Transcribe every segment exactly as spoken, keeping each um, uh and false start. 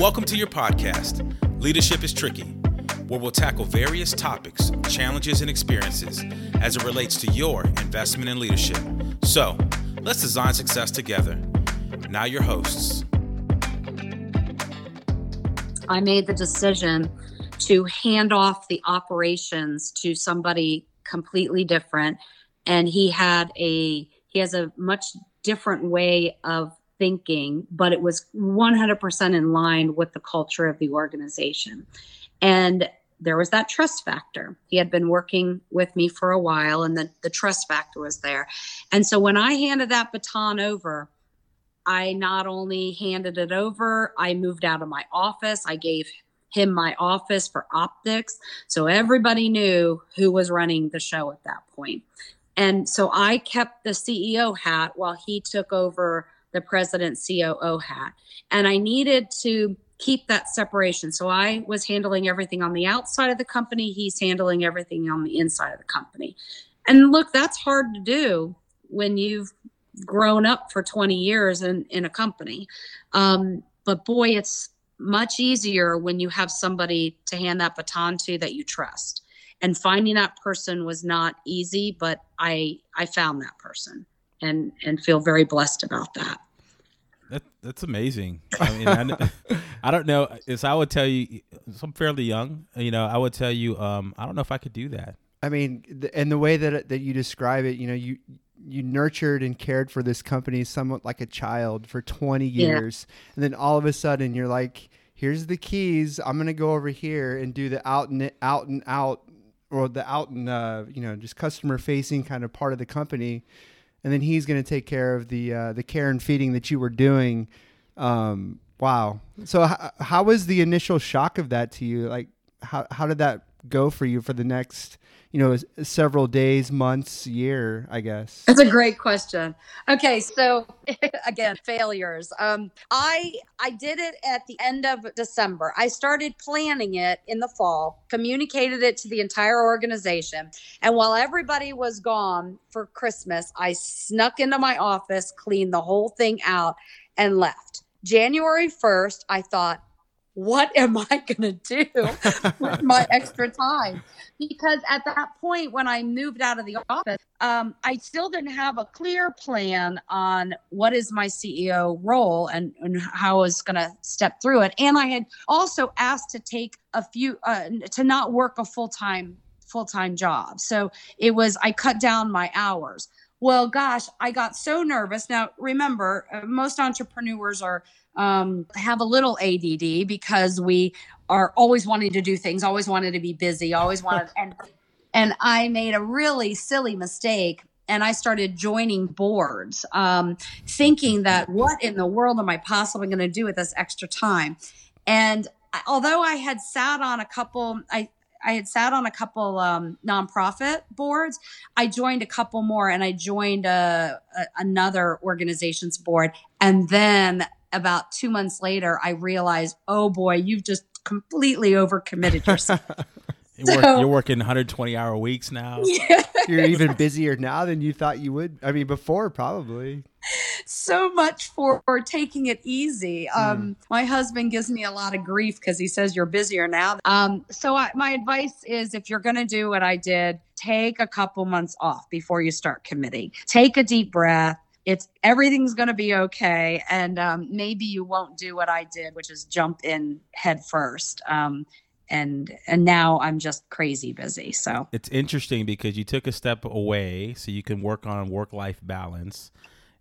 Welcome to your podcast, Leadership is Tricky, where we'll tackle various topics, challenges, and experiences as it relates to your investment in leadership. So, let's design success together. Now your hosts. I made the decision to hand off the operations to somebody completely different, and he had a he has a much different way of thinking, but it was one hundred percent in line with the culture of the organization. And there was that trust factor. He had been working with me for a while, and the, the trust factor was there. And so when I handed that baton over, I not only handed it over, I moved out of my office. I gave him my office for optics. So everybody knew who was running the show at that point. And so I kept the C E O hat while he took over the president C O O hat. And I needed to keep that separation. So I was handling everything on the outside of the company. He's handling everything on the inside of the company. And look, that's hard to do when you've grown up for twenty years in, in a company. Um, but boy, it's much easier when you have somebody to hand that baton to that you trust. And finding that person was not easy, but I I found that person. And, and feel very blessed about that. That that's amazing. I mean, I, I don't know. As I would tell you, I'm fairly young. You know, I would tell you, um, I don't know if I could do that. I mean, and the way that that you describe it, you know, you you nurtured and cared for this company somewhat like a child for twenty years, yeah. And then all of a sudden, you're like, "Here's the keys. I'm gonna go over here and do the out and out and out, or the out and uh, you know, just customer facing kind of part of the company." And then he's going to take care of the uh, the care and feeding that you were doing. Um, wow. So h- how was the initial shock of that to you? Like, how how did that go for you for the next, you know, several days, months, year, I guess? That's a great question. Okay. So again, failures. Um, I, I did it at the end of December. I started planning it in the fall, communicated it to the entire organization. And while everybody was gone for Christmas, I snuck into my office, cleaned the whole thing out, and left. January first, I thought, what am I going to do with my extra time? Because at that point, when I moved out of the office, um, I still didn't have a clear plan on what is my C E O role and, and how I was going to step through it. And I had also asked to take a few, uh, to not work a full-time, full-time job. So it was, I cut down my hours. Well, gosh, I got so nervous. Now, remember, uh, most entrepreneurs are, Um, have a little A D D because we are always wanting to do things, always wanted to be busy, always wanted. And, and I made a really silly mistake, and I started joining boards, um, thinking that what in the world am I possibly going to do with this extra time? And I, although I had sat on a couple, I, I had sat on a couple um, nonprofit boards. I joined a couple more, and I joined a, a, another organization's board, and then about two months later, I realized, oh boy, you've just completely overcommitted yourself. you so, work, you're working one hundred twenty hour weeks now. Yeah. You're even busier now than you thought you would. I mean, before probably. So much for, for taking it easy. Um, mm. My husband gives me a lot of grief because he says you're busier now. Um, so I, my advice is, if you're going to do what I did, take a couple months off before you start committing. Take a deep breath. It's everything's going to be okay. And um, maybe you won't do what I did, which is jump in head first. Um, and and now I'm just crazy busy. So it's interesting because you took a step away so you can work on work-life balance.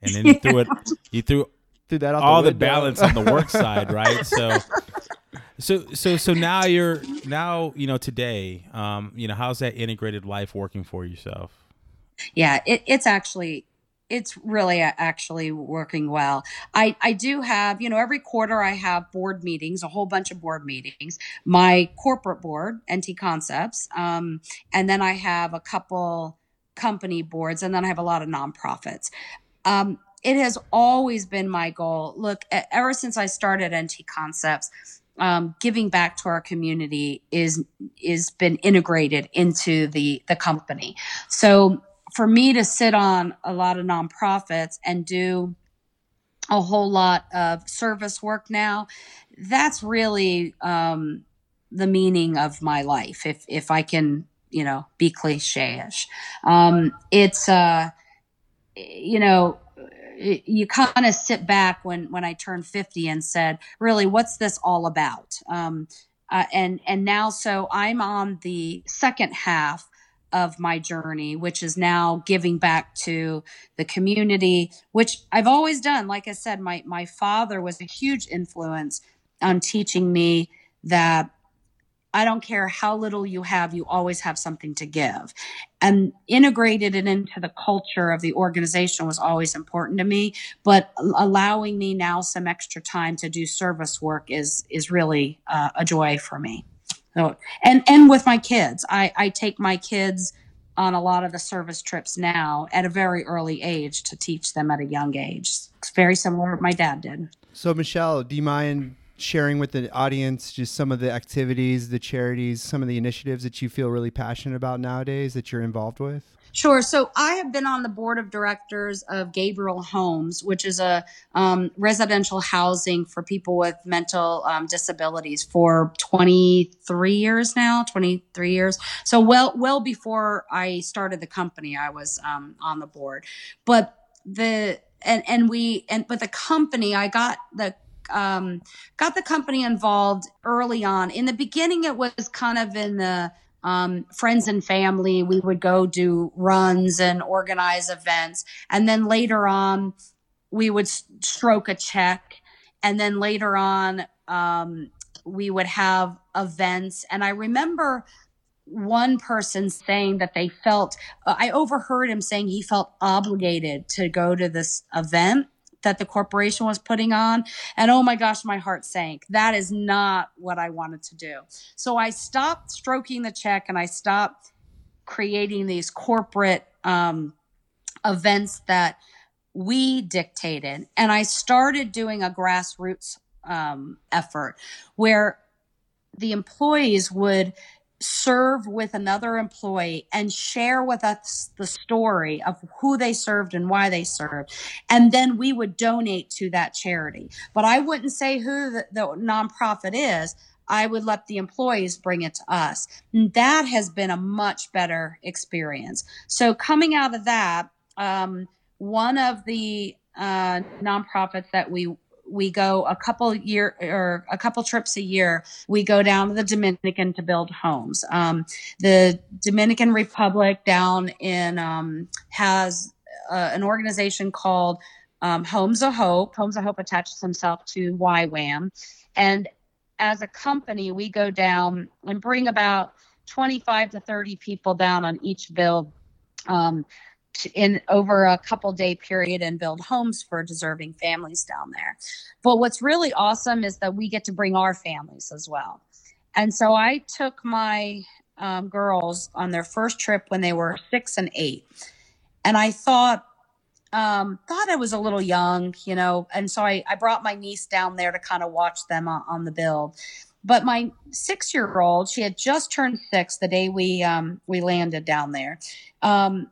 And then you yeah. threw it, you threw, threw that out all the, the balance on the work side, right? So, so, so, so now you're now, you know, today, um, you know, how's that integrated life working for yourself? Yeah, it, it's actually, It's really actually working well. I, I do have, you know, every quarter I have board meetings, a whole bunch of board meetings, my corporate board, N T Concepts. Um, and then I have a couple company boards, and then I have a lot of nonprofits. Um, it has always been my goal. Look, ever since I started N T Concepts, Um, giving back to our community is, is been integrated into the, the company. So, for me to sit on a lot of nonprofits and do a whole lot of service work now, that's really um, the meaning of my life. If if I can, you know, be cliche-ish, um, it's uh, you know, you kind of sit back when, when I turned fifty and said, really, what's this all about? Um, uh, and and now, so I'm on the second half of my journey, which is now giving back to the community, which I've always done. Like I said, my, my father was a huge influence on teaching me that I don't care how little you have, you always have something to give. And integrated it into the culture of the organization was always important to me, but allowing me now some extra time to do service work is, is really uh, a joy for me. So, and, and with my kids, I, I take my kids on a lot of the service trips now at a very early age to teach them at a young age. It's very similar to what my dad did. So Michelle, do you mind sharing with the audience just some of the activities, the charities, some of the initiatives that you feel really passionate about nowadays that you're involved with? Sure. So I have been on the board of directors of Gabriel Homes, which is a um, residential housing for people with mental um, disabilities for twenty-three years now, twenty-three years. So well, well before I started the company, I was um, on the board, but the, and, and we, and, but the company, I got the Um, got the company involved early on. In the beginning, it was kind of in the um, friends and family. We would go do runs and organize events. And then later on, we would stroke a check. And then later on, um, we would have events. And I remember one person saying that they felt, uh, I overheard him saying he felt obligated to go to this event that the corporation was putting on. And oh my gosh, my heart sank. That is not what I wanted to do. So I stopped stroking the check and I stopped creating these corporate um, events that we dictated. And I started doing a grassroots um, effort where the employees would serve with another employee and share with us the story of who they served and why they served. And then we would donate to that charity. But I wouldn't say who the, the nonprofit is. I would let the employees bring it to us. And that has been a much better experience. So coming out of that, um, one of the uh, nonprofits that we We go a couple year or a couple trips a year. We go down to the Dominican to build homes. Um, the Dominican Republic down in um, has uh, an organization called um, Homes of Hope. Homes of Hope attaches himself to Y WAM, and as a company, we go down and bring about twenty-five to thirty people down on each build. Um, in over a couple day period and build homes for deserving families down there. But what's really awesome is that we get to bring our families as well. And so I took my um, girls on their first trip when they were six and eight. And I thought, um, thought I was a little young, you know, and so I, I brought my niece down there to kind of watch them on, on the build. But my six-year-old, she had just turned six the day we, um, we landed down there. Um,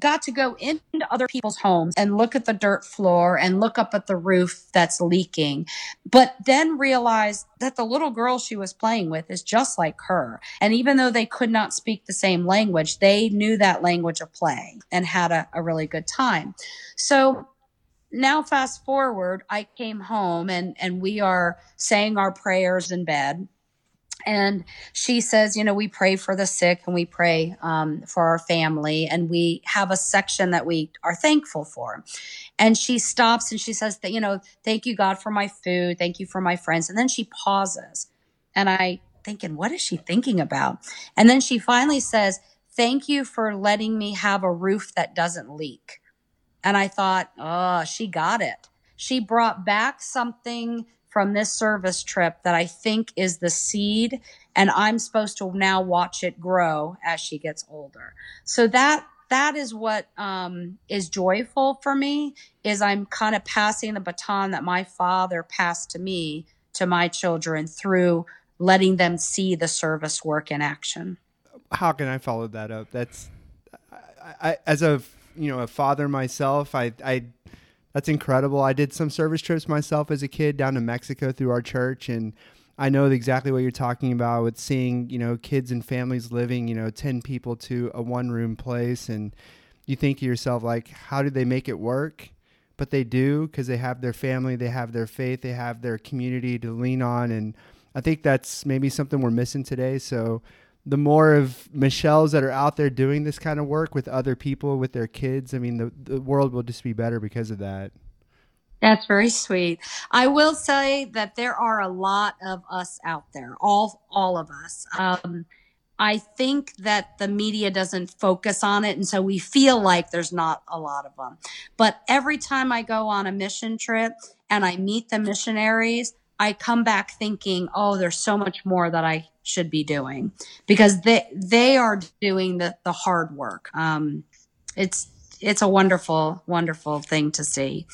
got to go into other people's homes and look at the dirt floor and look up at the roof that's leaking, but then realized that the little girl she was playing with is just like her. And even though they could not speak the same language, they knew that language of play and had a, a really good time. So now fast forward, I came home and, and we are saying our prayers in bed. And she says, you know, we pray for the sick and we pray um, for our family. And we have a section that we are thankful for. And she stops and she says that, you know, thank you, God, for my food. Thank you for my friends. And then she pauses. And I thinking, what is she thinking about? And then she finally says, thank you for letting me have a roof that doesn't leak. And I thought, oh, she got it. She brought back something from this service trip that I think is the seed, and I'm supposed to now watch it grow as she gets older. So that that is what um, is joyful for me, is I'm kind of passing the baton that my father passed to me, to my children, through letting them see the service work in action. How can I follow that up? That's I, I, as a, you know, a father myself, I, I that's incredible. I did some service trips myself as a kid down to Mexico through our church, and I know exactly what you're talking about with seeing, you know, kids and families living, you know, ten people to a one-room place, and you think to yourself, like, how do they make it work? But they do, because they have their family, they have their faith, they have their community to lean on, and I think that's maybe something we're missing today. So the more of Michelles that are out there doing this kind of work with other people, with their kids, I mean, the, the world will just be better because of that. That's very sweet. I will say that there are a lot of us out there, all all of us. Um, I think that the media doesn't focus on it, and so we feel like there's not a lot of them. But every time I go on a mission trip and I meet the missionaries, I come back thinking, oh, there's so much more that I should be doing, because they they are doing the, the hard work. Um, it's it's a wonderful, wonderful thing to see.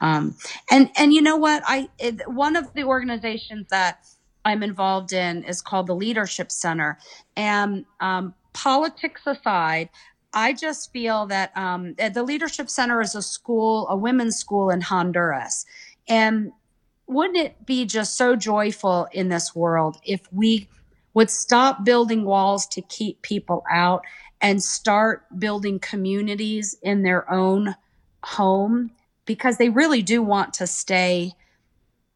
Um, and, and you know what, I, it, one of the organizations that I'm involved in is called the Leadership Center, and, um, politics aside, I just feel that, um, the Leadership Center is a school, a women's school in Honduras. And wouldn't it be just so joyful in this world if we would stop building walls to keep people out and start building communities in their own home? Because they really do want to stay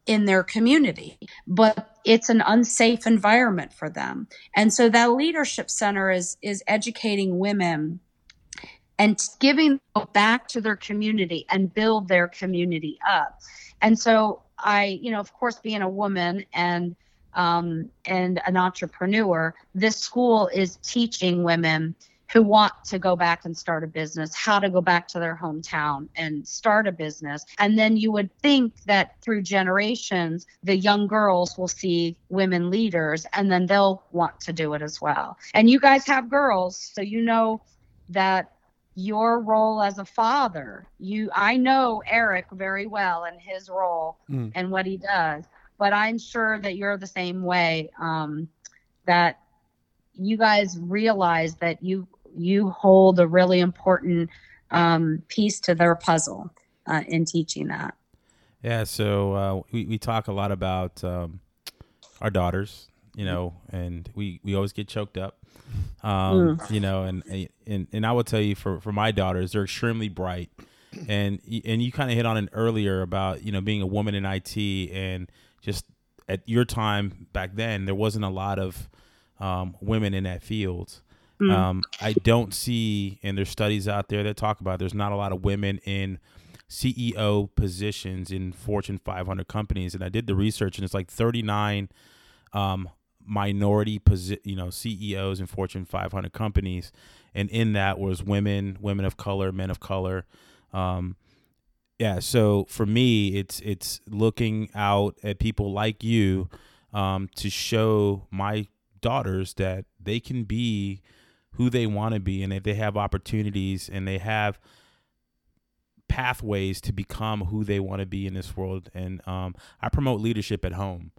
in their community, but it's an unsafe environment for them. And so that Leadership Center is is educating women and giving them back to their community and build their community up. And so I, you know, of course, being a woman and um, and an entrepreneur, this school is teaching women who want to go back and start a business, how to go back to their hometown and start a business. And then you would think that through generations, the young girls will see women leaders, and then they'll want to do it as well. And you guys have girls, so you know that your role as a father, you I know Eric very well and his role mm. and what he does, but I'm sure that you're the same way, um, that you guys realize that you You hold a really important um, piece to their puzzle uh, in teaching that. Yeah, so uh, we, we talk a lot about um, our daughters, you know, and we, we always get choked up, um, mm. you know, and, and and I will tell you for, for my daughters, they're extremely bright. And, and you kind of hit on it earlier about, you know, being a woman in I T, and just at your time back then, there wasn't a lot of um, women in that field. Mm. Um, I don't see, and there's studies out there that talk about there's not a lot of women in C E O positions in Fortune five hundred companies. And I did the research, and it's like thirty-nine um, minority posi- you know, C E Os in Fortune five hundred companies. And in that was women, women of color, men of color. Um, yeah. So for me, it's, it's looking out at people like you um, to show my daughters that they can be who they want to be, and if they have opportunities and they have pathways to become who they want to be in this world. And um, I promote leadership at home,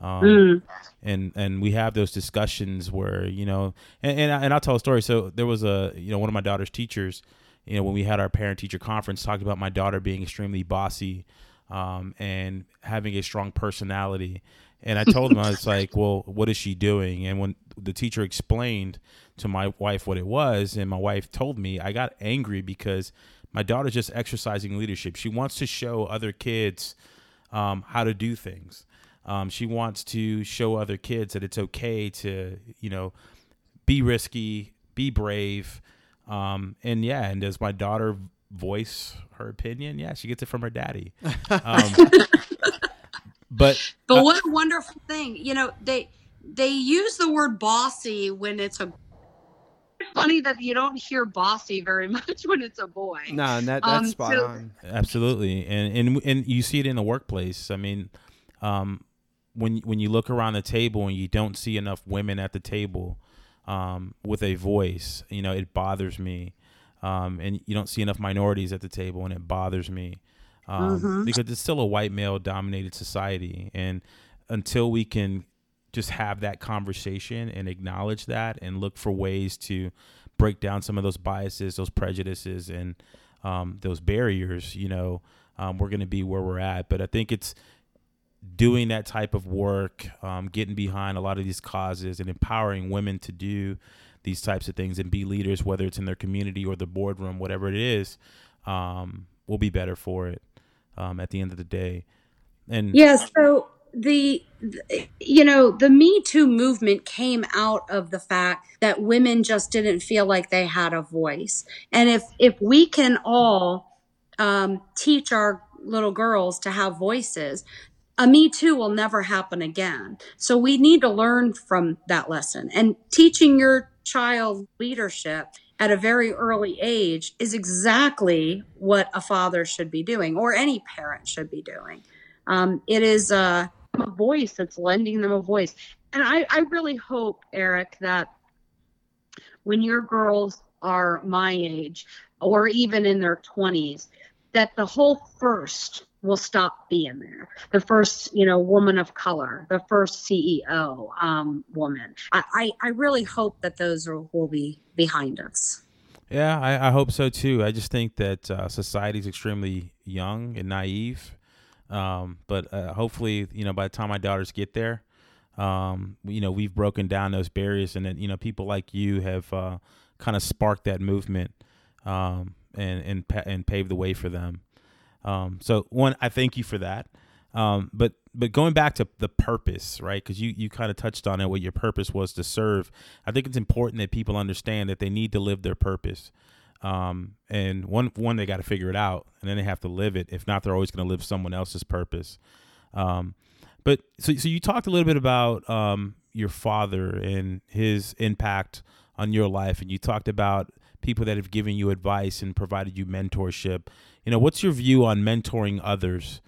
um, mm. and and we have those discussions where, you know, and and, I, and I'll tell a story. So there was a, you know, one of my daughter's teachers, you know, when we had our parent teacher conference, talked about my daughter being extremely bossy um, and having a strong personality. And I told him, I was like, well, what is she doing? And when the teacher explained to my wife what it was, and my wife told me, I got angry because my daughter's just exercising leadership. She wants to show other kids um, how to do things. Um, she wants to show other kids that it's okay to, you know, be risky, be brave. Um, and yeah, and does my daughter voice her opinion? Yeah, she gets it from her daddy. Um But but uh, what a wonderful thing. You know, they they use the word bossy when it's a it's funny that you don't hear bossy very much when it's a boy. No, and that, that's um, spot so, on. Absolutely. And, and and you see it in the workplace. I mean, um, when when you look around the table and you don't see enough women at the table um, with a voice, you know, it bothers me. Um, and you don't see enough minorities at the table, and it bothers me. Um, mm-hmm. Because it's still a white male dominated society. And until we can just have that conversation and acknowledge that and look for ways to break down some of those biases, those prejudices, and um, those barriers, you know, um, we're going to be where we're at. But I think it's doing that type of work, um, getting behind a lot of these causes and empowering women to do these types of things and be leaders, whether it's in their community or the boardroom, whatever it is, um, we'll be better for it um, at the end of the day. And yeah, so the, the, you know, the Me Too movement came out of the fact that women just didn't feel like they had a voice. And if, if we can all um, teach our little girls to have voices, a Me Too will never happen again. So we need to learn from that lesson. And teaching your child leadership at a very early age is exactly what a father should be doing, or any parent should be doing. Um, it is uh, a voice that's lending them a voice. And I, I really hope, Eric, that when your girls are my age, or even in their twenties, that the whole first will stop being there. The first, you know, woman of color, the first C E O um, woman. I, I, I really hope that those are, will be behind us. Yeah, I, I hope so too. I just think that uh, society is extremely young and naive. Um, but uh, hopefully, you know, by the time my daughters get there, um, you know, we've broken down those barriers, and then, you know, people like you have uh, kind of sparked that movement um, and and pa- and paved the way for them. Um, so one, I thank you for that. Um, but, but going back to the purpose, right? Cause you, you kind of touched on it, what your purpose was to serve. I think it's important that people understand that they need to live their purpose. Um, and one, one, they got to figure it out, and then they have to live it. If not, they're always going to live someone else's purpose. Um, but so, so you talked a little bit about, um, your father and his impact on your life. And you talked about people that have given you advice and provided you mentorship. You know, what's your view on mentoring others?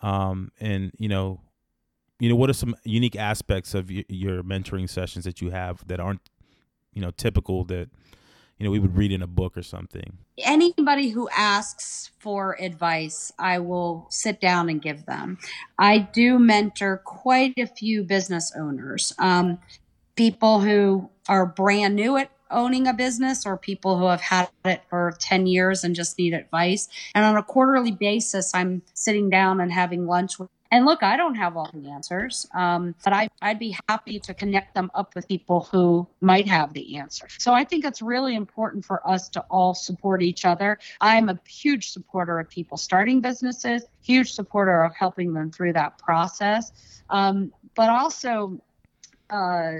Um, and, you know, you know, what are some unique aspects of y- your mentoring sessions that you have that aren't, you know, typical that, you know, we would read in a book or something? Anybody who asks for advice, I will sit down and give them. I do mentor quite a few business owners, um, people who are brand new at owning a business, or people who have had it for ten years and just need advice. And on a quarterly basis, I'm sitting down and having lunch with, and look, I don't have all the answers, um, but I, I'd be happy to connect them up with people who might have the answer. So I think it's really important for us to all support each other. I'm a huge supporter of people starting businesses, huge supporter of helping them through that process. Um, but also, uh,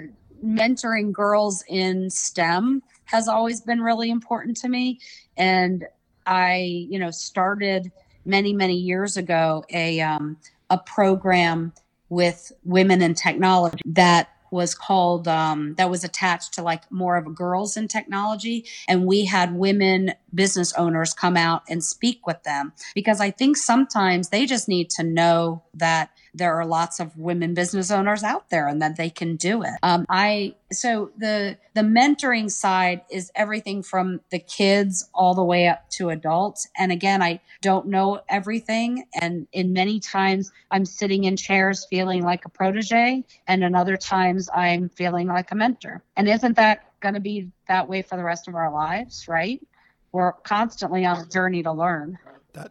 mentoring girls in STEM has always been really important to me. And I, you know, started many, many years ago, a, um, a program with women in technology that was called, um, that was attached to like more of a girls in technology. And we had women business owners come out and speak with them, because I think sometimes they just need to know that there are lots of women business owners out there and that they can do it. Um, I, so the, the mentoring side is everything from the kids all the way up to adults. And again, I don't know everything. And in many times I'm sitting in chairs feeling like a protege, and in other times I'm feeling like a mentor. And isn't that going to be that way for the rest of our lives, right? We're constantly on a journey to learn.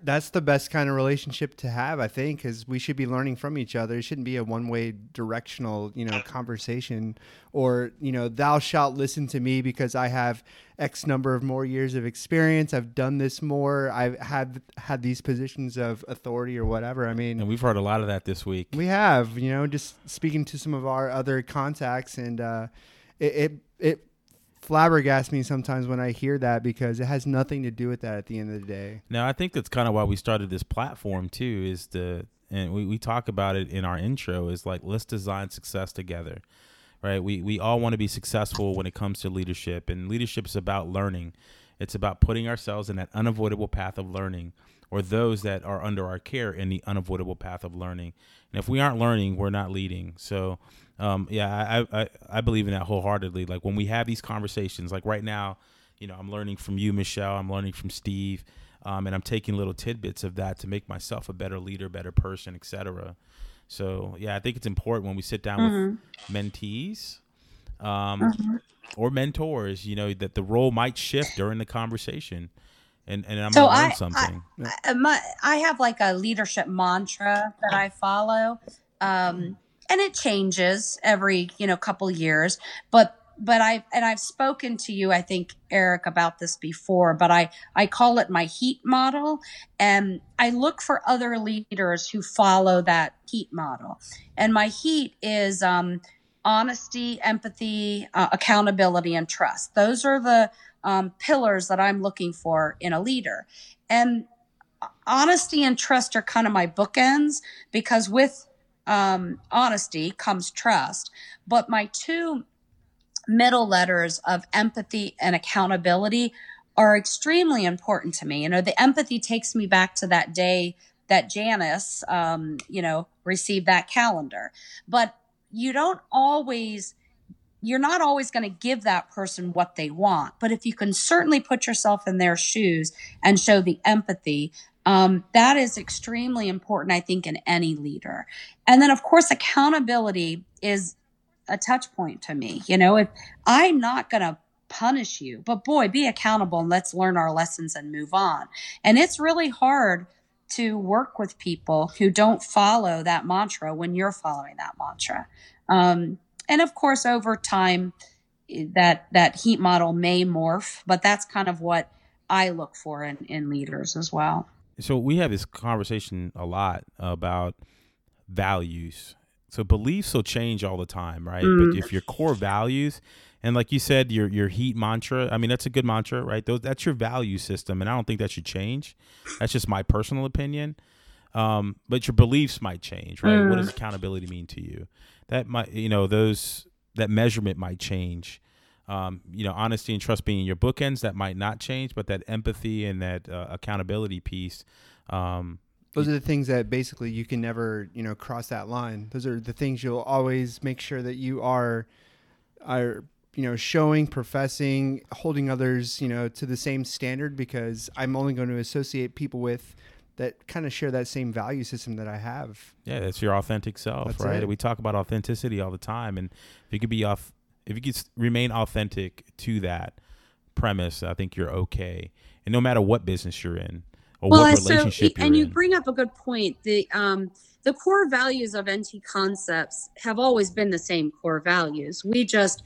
That's the best kind of relationship to have, I think, because we should be learning from each other. It shouldn't be a one-way directional, you know, conversation, or, you know, thou shalt listen to me because I have X number of more years of experience. I've done this more. I've had had these positions of authority or whatever. I mean, and we've heard a lot of that this week. We have, you know, just speaking to some of our other contacts, and uh, it it. it flabbergasts me sometimes when I hear that, because it has nothing to do with that at the end of the day. Now, I think that's kind of why we started this platform too, is the, and we, we talk about it in our intro, is like, let's design success together, right? We, we all want to be successful when it comes to leadership, and leadership is about learning. It's about putting ourselves in that unavoidable path of learning, or those that are under our care in the unavoidable path of learning. And if we aren't learning, we're not leading. So, um, yeah, I, I, I believe in that wholeheartedly. Like when we have these conversations, like right now, you know, I'm learning from you, Michelle, I'm learning from Steve, um, and I'm taking little tidbits of that to make myself a better leader, better person, et cetera. So yeah, I think it's important when we sit down mm-hmm. with mentees, um, mm-hmm. or mentors, you know, that the role might shift during the conversation. and, and I'm so going to learn something. I, I, my, I have like a leadership mantra that I follow. Um, and it changes every, you know, couple years, but, but I, and I've spoken to you, I think, Eric, about this before, but I, I call it my heat model, and I look for other leaders who follow that heat model. And my heat is, um, honesty, empathy, uh, accountability, and trust. Those are the um, pillars that I'm looking for in a leader. And honesty and trust are kind of my bookends, because with um, honesty comes trust. But my two middle letters of empathy and accountability are extremely important to me. You know, the empathy takes me back to that day that Janice, um, you know, received that calendar. But you don't always, you're not always going to give that person what they want. But if you can certainly put yourself in their shoes and show the empathy, um, that is extremely important, I think, in any leader. And then, of course, accountability is a touch point to me. You know, if I'm not going to punish you, but boy, be accountable and let's learn our lessons and move on. And it's really hard to work with people who don't follow that mantra when you're following that mantra. Um, and of course, over time, that that heat model may morph, but that's kind of what I look for in, in leaders as well. So we have this conversation a lot about values. So beliefs will change all the time, right? Mm. But if your core values, and like you said, your your heat mantra, I mean, that's a good mantra, right? Those, that's your value system, and I don't think that should change. That's just my personal opinion. Um, but your beliefs might change, right? Mm. What does accountability mean to you? That might, you know, those, that measurement might change. Um, you know, honesty and trust being your bookends, that might not change, but that empathy and that uh, accountability piece. Um, Those are the things that basically you can never, you know, cross that line. Those are the things you'll always make sure that you are, are, you know, showing, professing, holding others, you know, to the same standard, because I'm only going to associate people with that kind of share that same value system that I have. Yeah, that's your authentic self, that's right? It. We talk about authenticity all the time, and if you could be off, if you could remain authentic to that premise, I think you're okay. And no matter what business you're in or well, what relationship so, you're and in. And you bring up a good point. The um the core values of N T Concepts have always been the same core values. We just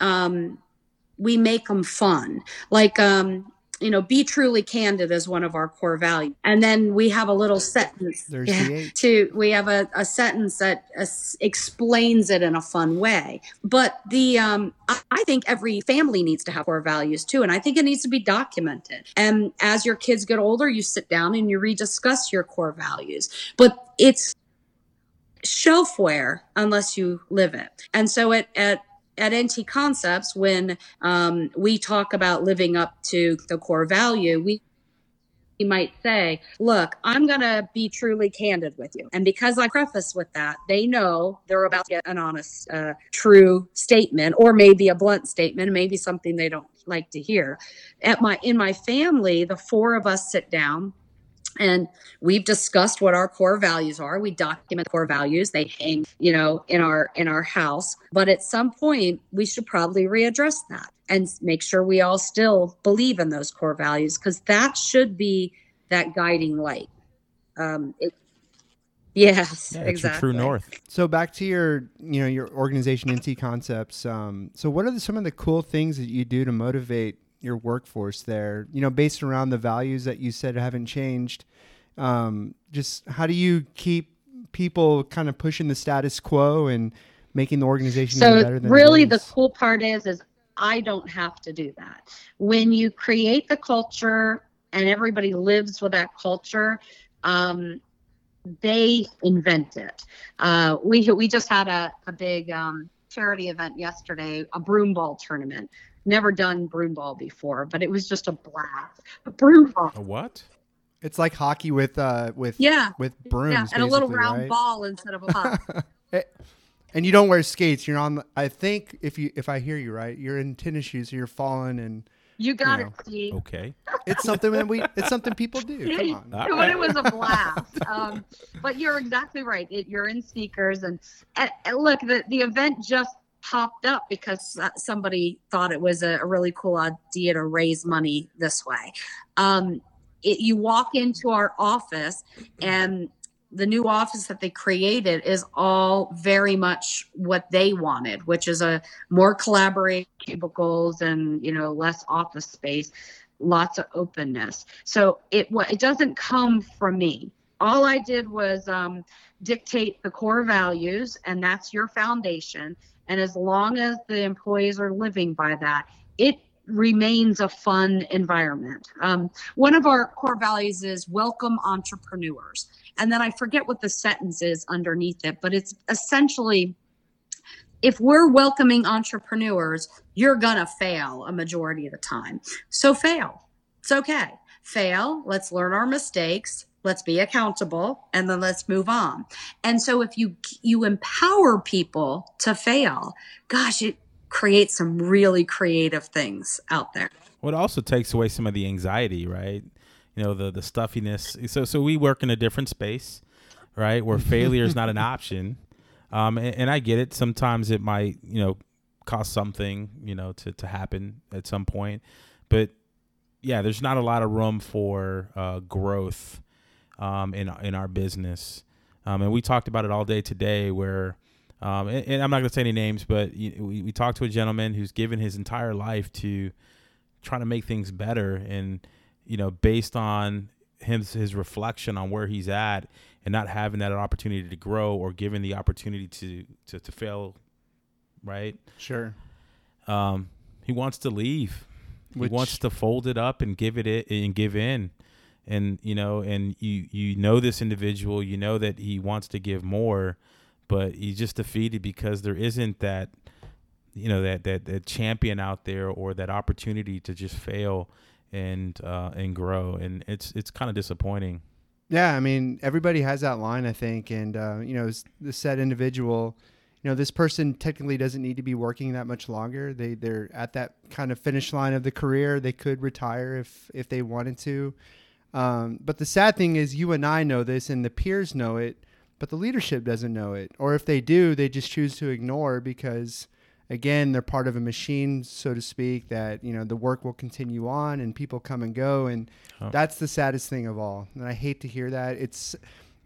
Um, we make them fun. Like, um, you know, be truly candid is one of our core values. And then we have a little sentence yeah, to, we have a, a sentence that uh, explains it in a fun way. But the, um, I, I think every family needs to have core values too. And I think it needs to be documented. And as your kids get older, you sit down and you rediscuss your core values, but it's shelfware unless you live it. And so it, at, At N T Concepts, when um, we talk about living up to the core value, we might say, look, I'm going to be truly candid with you. And because I preface with that, they know they're about to get an honest, uh, true statement, or maybe a blunt statement, maybe something they don't like to hear. At my in my family, the four of us sit down, and we've discussed what our core values are. We document core values. They hang, you know, in our in our house. But at some point, we should probably readdress that and make sure we all still believe in those core values, because that should be that guiding light. Um, it, yes, yeah, exactly. It's true north. So back to your, you know, your organization, N T Concepts. Um, so what are the, some of the cool things that you do to motivate your workforce there, you know, based around the values that you said haven't changed? Um, just how do you keep people kind of pushing the status quo and making the organization so better than really it is? The cool part is, is I don't have to do that. When you create the culture and everybody lives with that culture, um, they invent it. Uh, we, we just had a, a big, um, charity event yesterday, a broom ball tournament. Never done broom ball before, but it was just a blast. A broom ball. A what? It's like hockey with uh with yeah. with brooms. Yeah, and a little round right? ball instead of a puck. And you don't wear skates. You're on. I think if you if I hear you right, you're in tennis shoes. So you're falling and. You got you know. it, Steve. Okay. It's something that we. It's something people do. Come on. But it was a blast. Um, but you're exactly right. It, you're in sneakers, and, and, and look, the the event just popped up because somebody thought it was a, a really cool idea to raise money this way. Um, it, you walk into our office, and the new office that they created is all very much what they wanted, which is a more collaborative cubicles and, you know, less office space, lots of openness. So it it doesn't come from me. All I did was um, dictate the core values, and that's your foundation. And as long as the employees are living by that, it remains a fun environment. Um, one of our core values is welcome entrepreneurs. And then I forget what the sentence is underneath it, but it's essentially, if we're welcoming entrepreneurs, you're going to fail a majority of the time. So fail. It's okay. Fail. Let's learn our mistakes. Let's be accountable, and then let's move on. And so if you you empower people to fail, gosh, it creates some really creative things out there. Well, it also takes away some of the anxiety, right? You know, the the stuffiness. So so we work in a different space, right, where failure is not an option. Um, and, and I get it. Sometimes it might, you know, cause something, you know, to, to happen at some point. But, yeah, there's not a lot of room for uh, growth um, in in our business. Um, and we talked about it all day today where, um, and, and I'm not going to say any names, but you, we, we talked to a gentleman who's given his entire life to trying to make things better. And, you know, based on him, his reflection on where he's at and not having that opportunity to grow or given the opportunity to, to, to fail. Right. Sure. Um, he wants to leave. Which... He wants to fold it up and give it, it and give in. And, you know, and you, you know, this individual, you know, that he wants to give more, but he's just defeated because there isn't that, you know, that, that, that champion out there or that opportunity to just fail and uh, and grow. And it's it's kind of disappointing. Yeah, I mean, everybody has that line, I think. And, uh, you know, the said individual, you know, this person technically doesn't need to be working that much longer. They, they're at that kind of finish line of the career. They could retire if, if they wanted to. Um, but the sad thing is you and I know this and the peers know it, but the leadership doesn't know it. Or if they do, they just choose to ignore because, again, they're part of a machine, so to speak, that, you know, the work will continue on and people come and go. And oh. That's the saddest thing of all. And I hate to hear that. It's,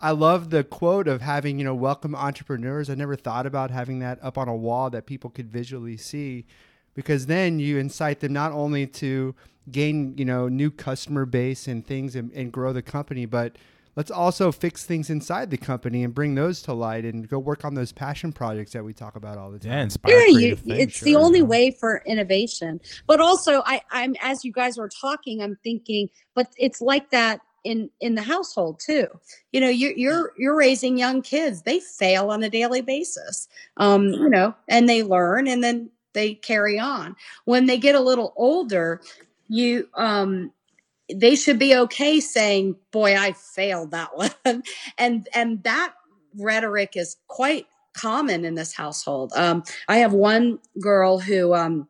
I love the quote of having, you know, welcome entrepreneurs. I never thought about having that up on a wall that people could visually see, because then you incite them not only to gain, you know, new customer base and things and, and grow the company, but let's also fix things inside the company and bring those to light and go work on those passion projects that we talk about all the time. Yeah, inspire creative things, it's the only way for innovation. But also, I, I'm as you guys were talking, I'm thinking, but it's like that in, in the household too. You know, you're you're you're raising young kids; they fail on a daily basis. Um, you know, and they learn, and then they carry on. When they get a little older, you um. they should be okay saying, boy, I failed that one. and and that rhetoric is quite common in this household. Um, I have one girl who um,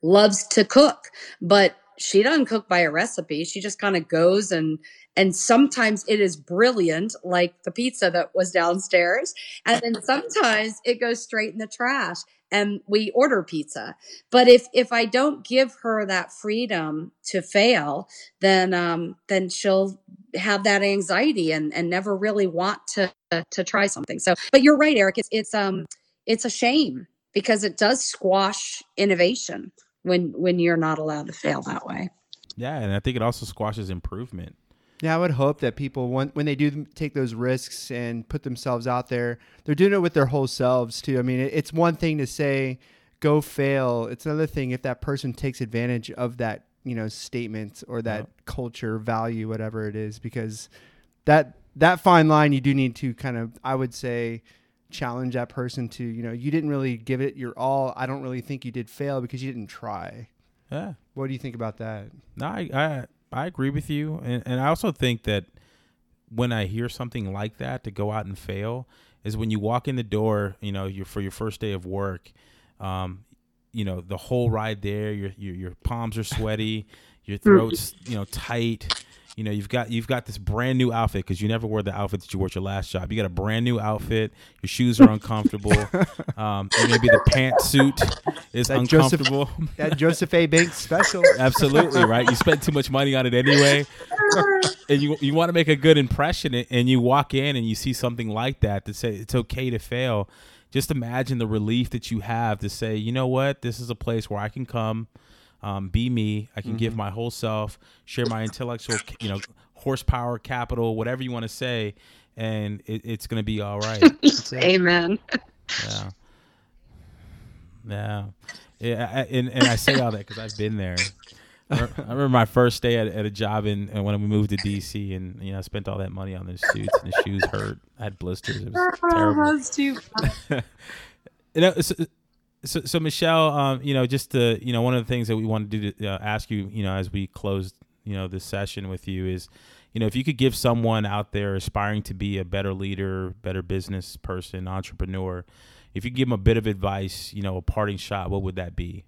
loves to cook, but she doesn't cook by a recipe. She just kind of goes and and sometimes it is brilliant, like the pizza that was downstairs. And then sometimes it goes straight in the trash and we order pizza. But if, if I don't give her that freedom to fail, then, um, then she'll have that anxiety and, and never really want to, to try something. So, but you're right, Eric, it's, it's, um, it's a shame because it does squash innovation when, when you're not allowed to fail that way. Yeah. And I think it also squashes improvement. Yeah, I would hope that people, want, when they do take those risks and put themselves out there, they're doing it with their whole selves too. I mean, it's one thing to say, go fail. It's another thing if that person takes advantage of that, you know, statement or that yeah. culture, value, whatever it is, because that that fine line, you do need to kind of, I would say, challenge that person to, you know, you didn't really give it your all. I don't really think you did fail because you didn't try. Yeah. What do you think about that? No, I... I I agree with you. And, and I also think that when I hear something like that, to go out and fail is when you walk in the door, you know, you're for your first day of work, um, you know, the whole ride there, your, your, your palms are sweaty, your throat's, you know, tight, you know, you've got you've got this brand new outfit because you never wore the outfit that you wore at your last job. You got a brand new outfit. Your shoes are uncomfortable. um, and maybe the pantsuit is that uncomfortable. Joseph, that Joseph A. Banks special. Absolutely, right? You spent too much money on it anyway. And you you want to make a good impression, and you walk in and you see something like that that says it's okay to fail. Just imagine the relief that you have to say, you know what, this is a place where I can come, um, be me. I can mm-hmm. give my whole self, share my intellectual, you know, horsepower, capital, whatever you want to say, and it, it's going to be all right. Amen. Yeah. Yeah. yeah I, and, and I say all that because I've been there. I remember my first day at, at a job in and when we moved to D C, and you know I spent all that money on the suits, and the shoes hurt. I had blisters. It was terrible. Oh, that's too fun. You know, so, so, so Michelle, um, you know, just to, you know, one of the things that we wanted to do to uh, ask you, you know, as we closed, you know, this session with you is, you know, if you could give someone out there aspiring to be a better leader, better business person, entrepreneur, if you could give them a bit of advice, you know, a parting shot, what would that be?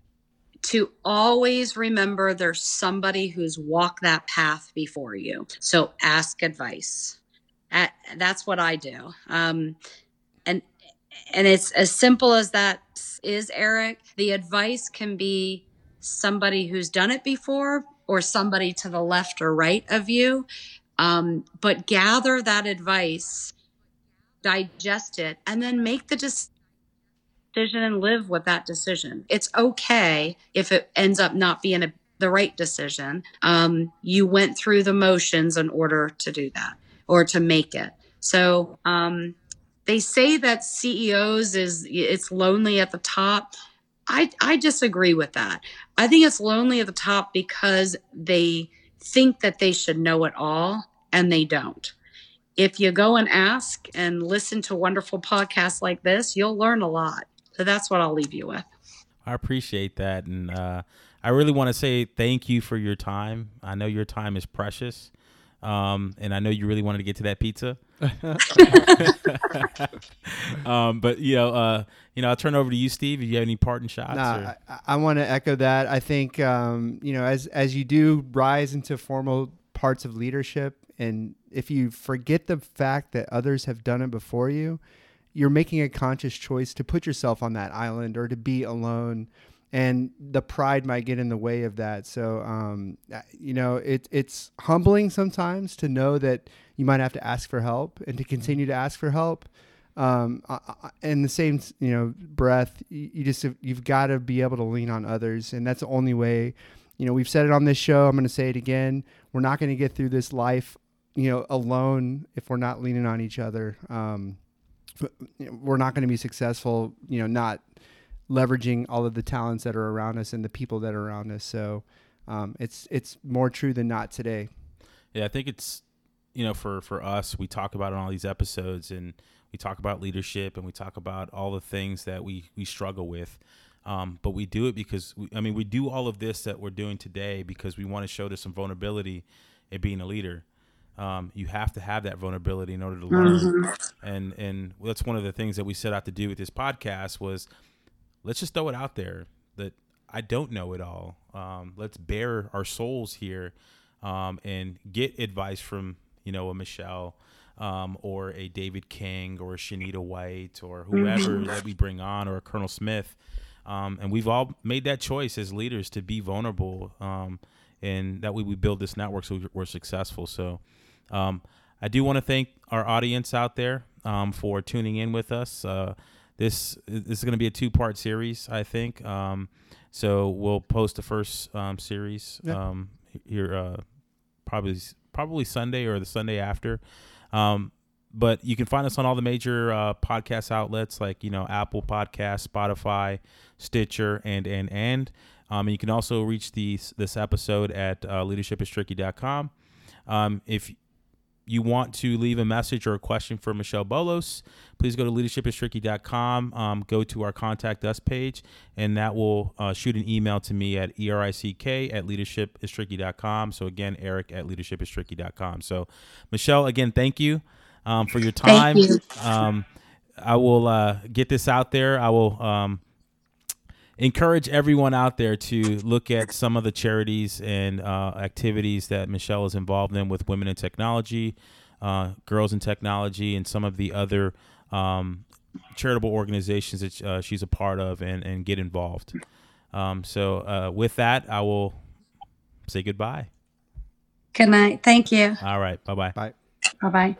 To always remember there's somebody who's walked that path before you. So ask advice. That's what I do. Um, and and it's as simple as that is, Eric. The advice can be somebody who's done it before or somebody to the left or right of you. Um, but gather that advice, digest it, and then make the decision. decision and live with that decision. It's okay if it ends up not being a, the right decision. Um, you went through the motions in order to do that or to make it. So um, they say that C E Os is it's lonely at the top. I, I disagree with that. I think it's lonely at the top because they think that they should know it all and they don't. If you go and ask and listen to wonderful podcasts like this, you'll learn a lot. So that's what I'll leave you with. I appreciate that. And uh, I really want to say thank you for your time. I know your time is precious. Um, and I know you really wanted to get to that pizza. um, but, you know, uh, you know, I'll turn it over to you, Steve. Do you have any parting shots? Nah, I, I want to echo that. I think, um, you know, as, as you do rise into formal parts of leadership, and if you forget the fact that others have done it before you, you're making a conscious choice to put yourself on that island or to be alone, and the pride might get in the way of that. So, um, you know, it, it's humbling sometimes to know that you might have to ask for help and to continue to ask for help. Um, in the same, you know, breath, you just, you've got to be able to lean on others, and that's the only way. You know, we've said it on this show. I'm going to say it again. We're not going to get through this life, you know, alone if we're not leaning on each other. Um, we're not going to be successful, you know, not leveraging all of the talents that are around us and the people that are around us. So um, it's it's more true than not today. Yeah, I think it's, you know, for, for us, we talk about it on all these episodes, and we talk about leadership, and we talk about all the things that we, we struggle with. Um, but we do it because, we, I mean, we do all of this that we're doing today because we want to show there's some vulnerability in being a leader. Um, you have to have that vulnerability in order to learn. Mm-hmm. And and that's one of the things that we set out to do with this podcast was let's just throw it out there that I don't know it all. Um, let's bare our souls here um, and get advice from, you know, a Michelle um, or a David King or a Shanita White or whoever mm-hmm. that we bring on, or a Colonel Smith. Um, and we've all made that choice as leaders to be vulnerable, um, and that way we build this network so we're successful. So um, I do want to thank our audience out there um, for tuning in with us. Uh, this, this is going to be a two-part series, I think. Um, so we'll post the first um, series um, here uh, probably probably Sunday or the Sunday after. Um, But you can find us on all the major uh, podcast outlets like, you know, Apple Podcasts, Spotify, Stitcher, and, and, and. Um, and you can also reach the, this episode at uh, leadership is tricky dot com. Um, if you want to leave a message or a question for Michelle Bolos, please go to leadership is tricky dot com. Um, go to our Contact Us page, and that will uh, shoot an email to me at erick at leadership is tricky dot com. So, again, erick at leadership is tricky dot com. So, Michelle, again, thank you. Um, for your time. You. Um, I will uh, get this out there. I will um, encourage everyone out there to look at some of the charities and uh, activities that Michelle is involved in with Women in Technology, uh, Girls in Technology, and some of the other um, charitable organizations that uh, she's a part of, and, and get involved. Um, so uh, with that, I will say goodbye. Good night. Thank you. All right. Bye-bye. Bye. Bye-bye.